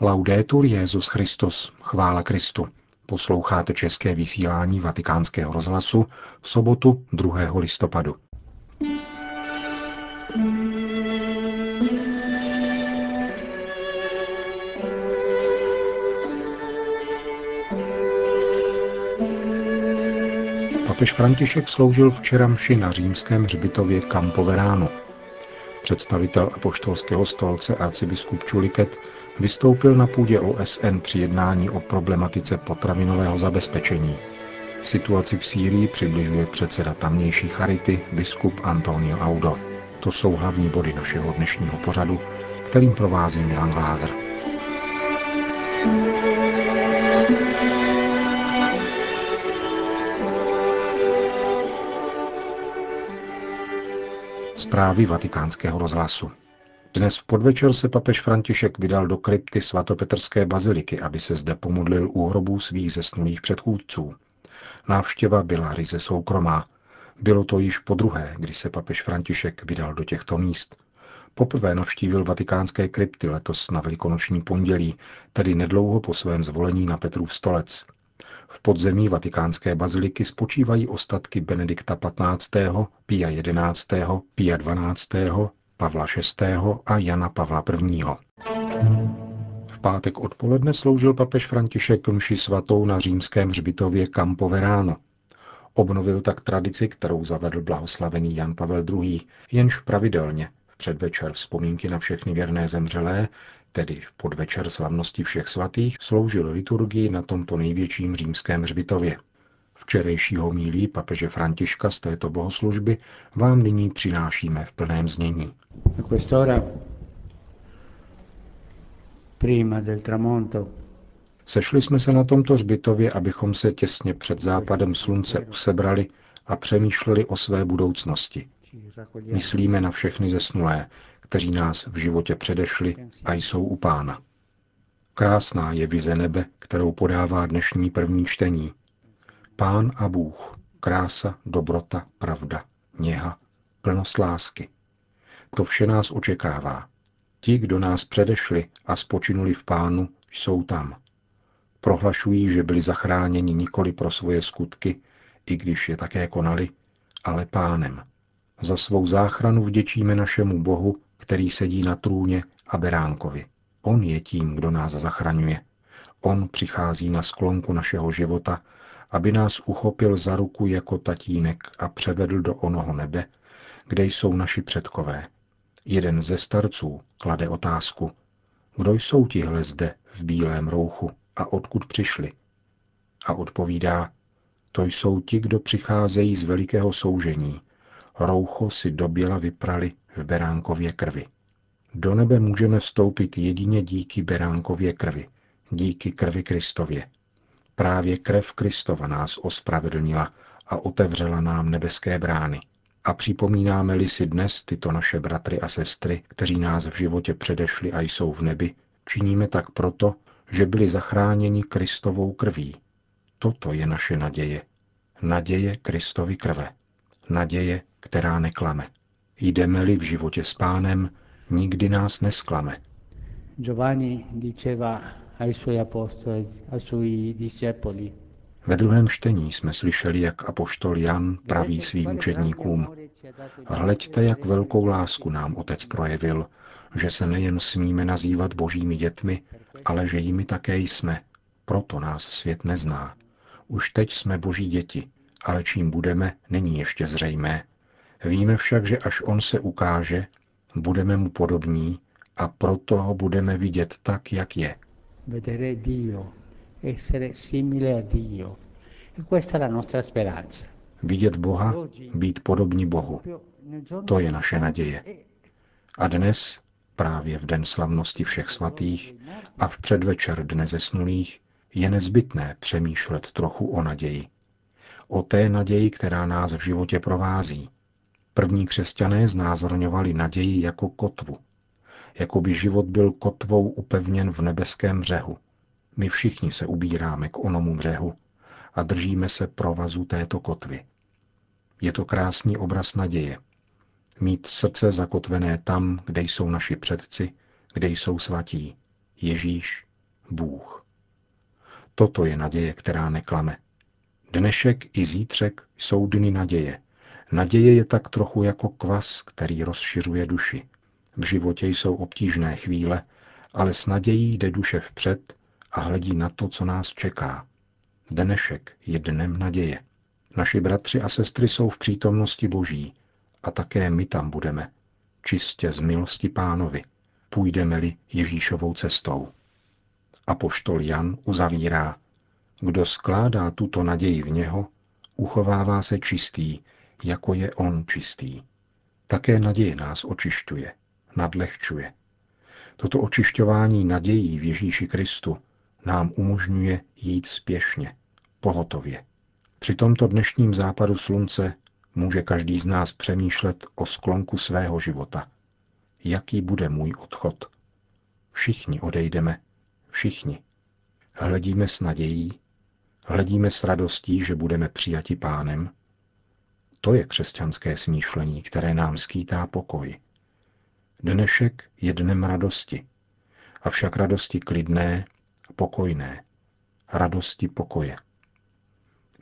Laudetur Jesus Christus, chvála Kristu. Posloucháte české vysílání Vatikánského rozhlasu v sobotu 2. listopadu. Papež František sloužil včera mši na římském hřbitově Campo Verano. Představitel apoštolského stolce arcibiskup Chullikatt vystoupil na půdě OSN při jednání o problematice potravinového zabezpečení. Situaci v Sýrii přibližuje předseda tamnější charity biskup Antoine Audo. To jsou hlavní body našeho dnešního pořadu, kterým provází Milan Glázer. Zprávy Vatikánského rozhlasu. Dnes v podvečer se papež František vydal do krypty svatopetrské baziliky, aby se zde pomodlil u hrobů svých zesnulých předchůdců. Návštěva byla ryze soukromá. Bylo to již podruhé, kdy se papež František vydal do těchto míst. Poprvé navštívil vatikánské krypty letos na velikonoční pondělí, tedy nedlouho po svém zvolení na Petrův stolec. V podzemí vatikánské baziliky spočívají ostatky Benedikta XV., Pia XI., Pia XII., Pavla VI. A Jana Pavla I. V pátek odpoledne sloužil papež František mši svatou na římském hřbitově Campo Verano. Obnovil tak tradici, kterou zavedl blahoslavený Jan Pavel II., jenž pravidelně v předvečer vzpomínky na všechny věrné zemřelé, tedy v podvečer slavnosti všech svatých, sloužil liturgii na tomto největším římském hřbitově. Včerejšího homílii papeže Františka z této bohoslužby vám nyní přinášíme v plném znění. Sešli jsme se na tomto hřbitově, abychom se těsně před západem slunce usebrali a přemýšleli o své budoucnosti. Myslíme na všechny zesnulé, kteří nás v životě předešli a jsou u Pána. Krásná je vize nebe, kterou podává dnešní první čtení. Pán a Bůh, krása, dobrota, pravda, něha, plnost lásky. To vše nás očekává. Ti, kdo nás předešli a spočinuli v Pánu, jsou tam. Prohlašují, že byli zachráněni nikoli pro svoje skutky, i když je také konali, ale Pánem. Za svou záchranu vděčíme našemu Bohu, který sedí na trůně a Beránkovi. On je tím, kdo nás zachraňuje. On přichází na sklonku našeho života, aby nás uchopil za ruku jako tatínek a převedl do onoho nebe, kde jsou naši předkové. Jeden ze starců klade otázku, kdo jsou tihle zde v bílém rouchu a odkud přišli? A odpovídá, to jsou ti, kdo přicházejí z velikého soužení. Roucho si do běla vyprali v Beránkově krvi. Do nebe můžeme vstoupit jedině díky Beránkově krvi, díky krvi Kristově. Právě krev Kristova nás ospravedlnila a otevřela nám nebeské brány. A připomínáme-li si dnes tyto naše bratry a sestry, kteří nás v životě předešli a jsou v nebi, činíme tak proto, že byli zachráněni Kristovou krví. Toto je naše naděje. Naděje Kristovy krve. Naděje, která neklame. Jdeme-li v životě s Pánem, nikdy nás nesklame. Giovanni diceva ai suoi apostoli, ai suoi discepoli. Ve druhém čtení jsme slyšeli, jak apoštol Jan praví svým učedníkům. Hleďte, jak velkou lásku nám Otec projevil, že se nejen smíme nazývat božími dětmi, ale že jimi také jsme. Proto nás svět nezná. Už teď jsme boží děti, ale čím budeme, není ještě zřejmé. Víme však, že až on se ukáže, budeme mu podobní a proto ho budeme vidět tak, jak je. Vidět Boha, být podobní Bohu. To je naše naděje. A dnes, právě v den slavnosti všech svatých a v předvečer dne zesnulých, je nezbytné přemýšlet trochu o naději. O té naději, která nás v životě provází. První křesťané znázorňovali naději jako kotvu. Jakoby život byl kotvou upevněn v nebeském břehu. My všichni se ubíráme k onomu břehu a držíme se provazu této kotvy. Je to krásný obraz naděje. Mít srdce zakotvené tam, kde jsou naši předci, kde jsou svatí. Ježíš, Bůh. Toto je naděje, která neklame. Dnešek i zítřek jsou dny naděje. Naděje je tak trochu jako kvas, který rozšiřuje duši. V životě jsou obtížné chvíle, ale s nadějí jde duše vpřed a hledí na to, co nás čeká. Dnešek je dnem naděje. Naši bratři a sestry jsou v přítomnosti Boží a také my tam budeme. Čistě z milosti Pánovi, půjdeme-li Ježíšovou cestou. Apoštol Jan uzavírá: kdo skládá tuto naději v něho, uchovává se čistý, jako je on čistý. Také naděje nás očišťuje, nadlehčuje. Toto očišťování nadějí v Ježíši Kristu nám umožňuje jít spěšně, pohotově. Při tomto dnešním západu slunce může každý z nás přemýšlet o sklonku svého života. Jaký bude můj odchod? Všichni odejdeme, všichni. Hledíme s nadějí, hledíme s radostí, že budeme přijati Pánem. To je křesťanské smýšlení, které nám skýtá pokoj. Dnešek je dnem radosti, avšak radosti klidné, pokojné, radosti pokoje.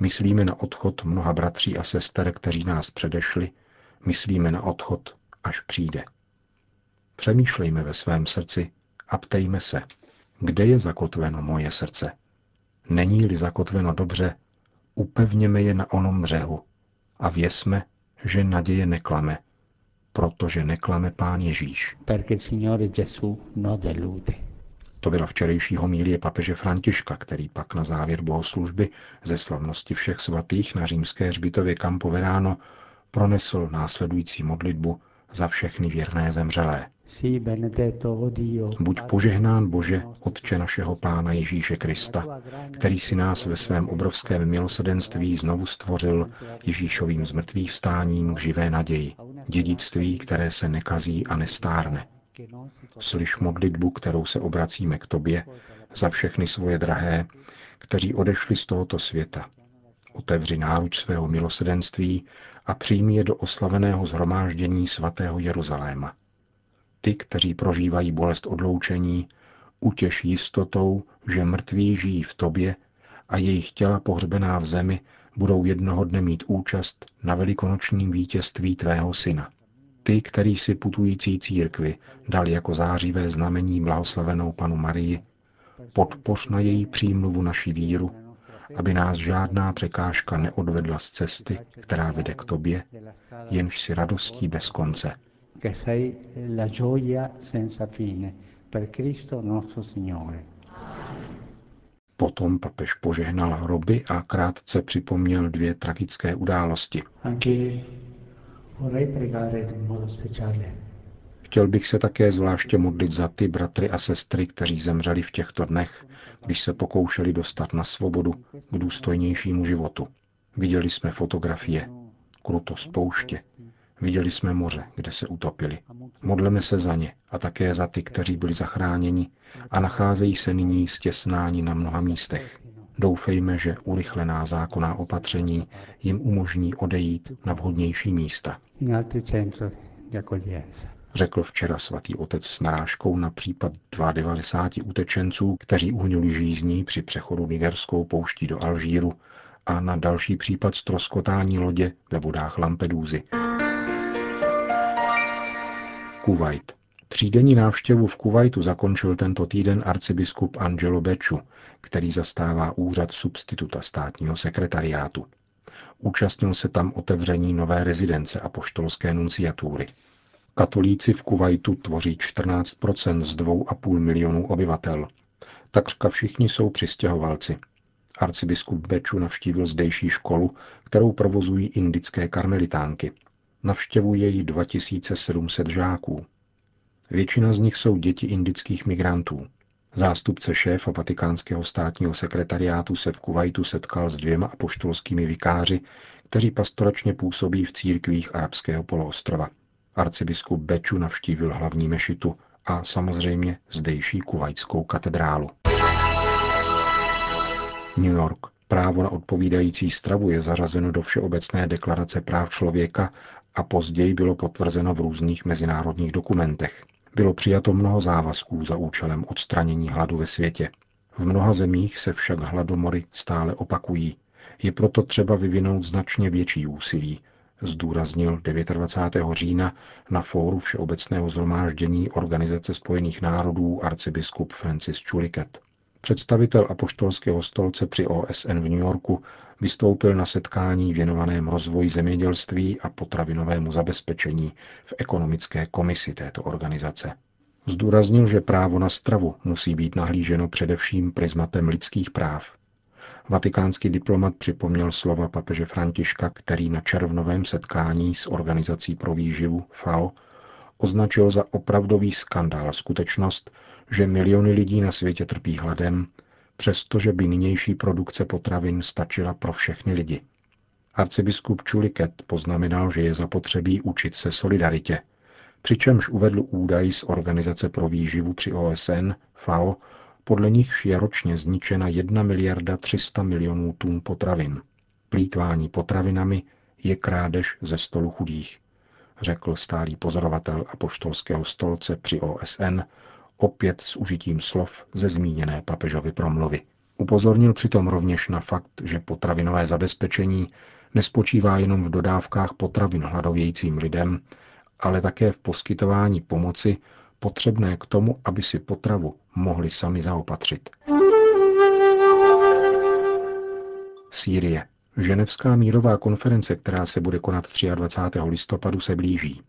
Myslíme na odchod mnoha bratří a sester, kteří nás předešli, myslíme na odchod, až přijde. Přemýšlejme ve svém srdci a ptejme se, kde je zakotveno moje srdce. Není-li zakotveno dobře, upevněme je na onom břehu a věsme, že naděje neklame, protože neklame Pán Ježíš. To byla včerejší homilie papeže Františka, který pak na závěr bohoslužby ze slavnosti všech svatých na římské hřbitově Campo Verano pronesl následující modlitbu za všechny věrné zemřelé. Buď požehnán, Bože, Otče našeho Pána Ježíše Krista, který si nás ve svém obrovském milosrdenství znovu stvořil Ježíšovým zmrtvých vstáním k živé naději, dědictví, které se nekazí a nestárne. Slyš modlitbu, kterou se obracíme k tobě, za všechny svoje drahé, kteří odešli z tohoto světa. Otevři náruč svého milosrdenství a přijmi je do oslaveného shromáždění svatého Jeruzaléma. Ty, kteří prožívají bolest odloučení, utěš jistotou, že mrtví žijí v tobě a jejich těla pohřbená v zemi budou jednoho dne mít účast na velikonočním vítězství tvého syna. Ty, který si putující církvi dal jako zářivé znamení blahoslavenou Panu Marii, podpoř na její přímluvu naši víru, aby nás žádná překážka neodvedla z cesty, která vede k tobě, jenž si radostí bez konce. Potom papež požehnal hroby a krátce připomněl dvě tragické události. Chtěl bych se také zvláště modlit za ty bratry a sestry, kteří zemřeli v těchto dnech, když se pokoušeli dostat na svobodu k důstojnějšímu životu. Viděli jsme fotografie, krutost pouště, viděli jsme moře, kde se utopili. Modleme se za ně a také za ty, kteří byli zachráněni a nacházejí se nyní stěsnáni na mnoha místech. Doufejme, že urychlená zákonná opatření jim umožní odejít na vhodnější místa. Řekl včera svatý otec s narážkou na případ 92 utečenců, kteří uhnuli žízní při přechodu nigerskou pouští do Alžíru, a na další případ ztroskotání lodě ve vodách Lampedusy. Kuvajt. Třídenní návštěvu v Kuvajtu zakončil tento týden arcibiskup Angelo Becciu, který zastává úřad substituta státního sekretariátu. Účastnil se tam otevření nové rezidence apoštolské nunciatury. Katolíci v Kuvajtu tvoří 14% z 2,5 milionů obyvatel. Takřka všichni jsou přistěhovalci. Arcibiskup Becciu navštívil zdejší školu, kterou provozují indické karmelitánky. Navštěvuje ji 2700 žáků. Většina z nich jsou děti indických migrantů. Zástupce šéfa Vatikánského státního sekretariátu se v Kuvajtu setkal s 2 apoštolskými vikáři, kteří pastoračně působí v církvích arabského poloostrova. Arcibiskup Becciu navštívil hlavní mešitu a samozřejmě zdejší kuvajtskou katedrálu. New York. Právo na odpovídající stravu je zařazeno do Všeobecné deklarace práv člověka a později bylo potvrzeno v různých mezinárodních dokumentech. Bylo přijato mnoho závazků za účelem odstranění hladu ve světě. V mnoha zemích se však hladomory stále opakují. Je proto třeba vyvinout značně větší úsilí, zdůraznil 29. října na fóru Všeobecného shromáždění Organizace spojených národů arcibiskup Francis Chullikatt. Představitel apoštolského stolce při OSN v New Yorku vystoupil na setkání věnovaném rozvoji zemědělství a potravinovému zabezpečení v ekonomické komisi této organizace. Zdůraznil, že právo na stravu musí být nahlíženo především prizmatem lidských práv. Vatikánský diplomat připomněl slova papeže Františka, který na červnovém setkání s Organizací pro výživu FAO označil za opravdový skandál skutečnost, že miliony lidí na světě trpí hladem, přestože by nynější produkce potravin stačila pro všechny lidi. Arcibiskup Chullikatt poznamenal, že je zapotřebí učit se solidaritě, přičemž uvedl údaj z Organizace pro výživu při OSN, FAO, podle nichž je ročně zničena 1,3 miliardy tun potravin. Plýtvání potravinami je krádež ze stolu chudých, řekl stálý pozorovatel apoštolského stolce při OSN, opět s užitím slov ze zmíněné papežovy promluvy. Upozornil přitom rovněž na fakt, že potravinové zabezpečení nespočívá jenom v dodávkách potravin hladovějícím lidem, ale také v poskytování pomoci potřebné k tomu, aby si potravu mohli sami zaopatřit. Sýrie. Ženevská mírová konference, která se bude konat 23. listopadu, se blíží.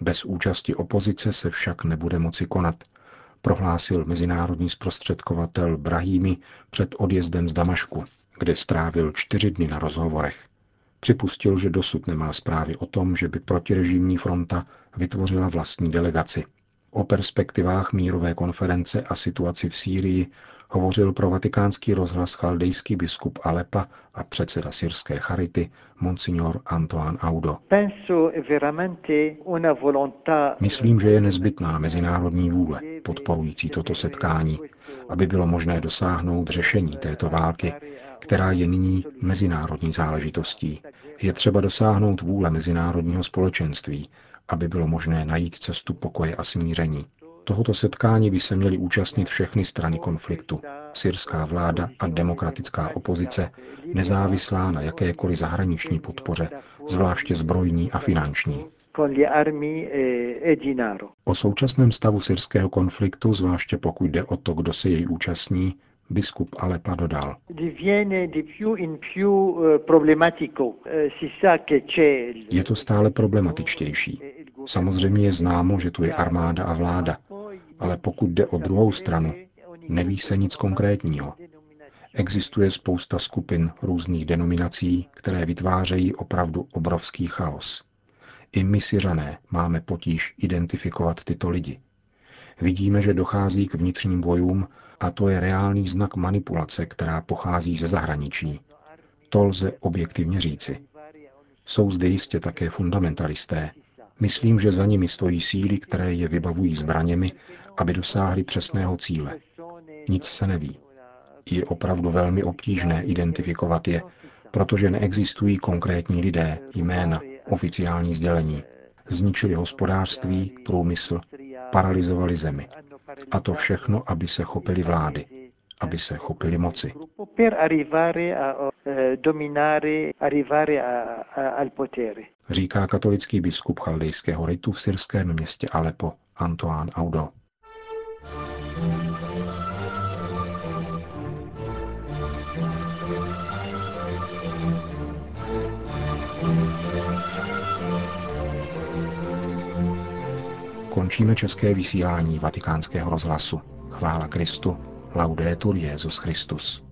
Bez účasti opozice se však nebude moci konat, prohlásil mezinárodní zprostředkovatel Brahimi před odjezdem z Damašku, kde strávil 4 dny na rozhovorech. Připustil, že dosud nemá zprávy o tom, že by protirežimní fronta vytvořila vlastní delegaci. O perspektivách mírové konference a situaci v Sýrii hovořil pro Vatikánský rozhlas chaldejský biskup Alepa a předseda syrské charity monsignor Antoine Audo. Myslím, že je nezbytná mezinárodní vůle podporující toto setkání, aby bylo možné dosáhnout řešení této války, která je nyní mezinárodní záležitostí. Je třeba dosáhnout vůle mezinárodního společenství, aby bylo možné najít cestu pokoje a smíření. Tohoto setkání by se měly účastnit všechny strany konfliktu, syrská vláda a demokratická opozice, nezávislá na jakékoliv zahraniční podpoře, zvláště zbrojní a finanční. O současném stavu syrského konfliktu, zvláště pokud jde o to, kdo se jej účastní, biskup Alepa dodal. Je to stále problematičtější. Samozřejmě je známo, že tu je armáda a vláda, ale pokud jde o druhou stranu, neví se nic konkrétního. Existuje spousta skupin různých denominací, které vytvářejí opravdu obrovský chaos. I my Syřané máme potíž identifikovat tyto lidi. Vidíme, že dochází k vnitřním bojům a to je reálný znak manipulace, která pochází ze zahraničí. To lze objektivně říci. Jsou zde jistě také fundamentalisté. Myslím, že za nimi stojí síly, které je vybavují zbraněmi, aby dosáhly přesného cíle. Nic se neví. Je opravdu velmi obtížné identifikovat je, protože neexistují konkrétní lidé, jména, oficiální sdělení. Zničili hospodářství, průmysl, paralyzovali zemi. A to všechno, aby se chopili vlády, aby se chopili moci. Říká katolický biskup chaldejského ritu v syrském městě Alepo Antoine Audo. Končíme české vysílání Vatikánského rozhlasu. Chvála Kristu. Laudetur Jesus Christus.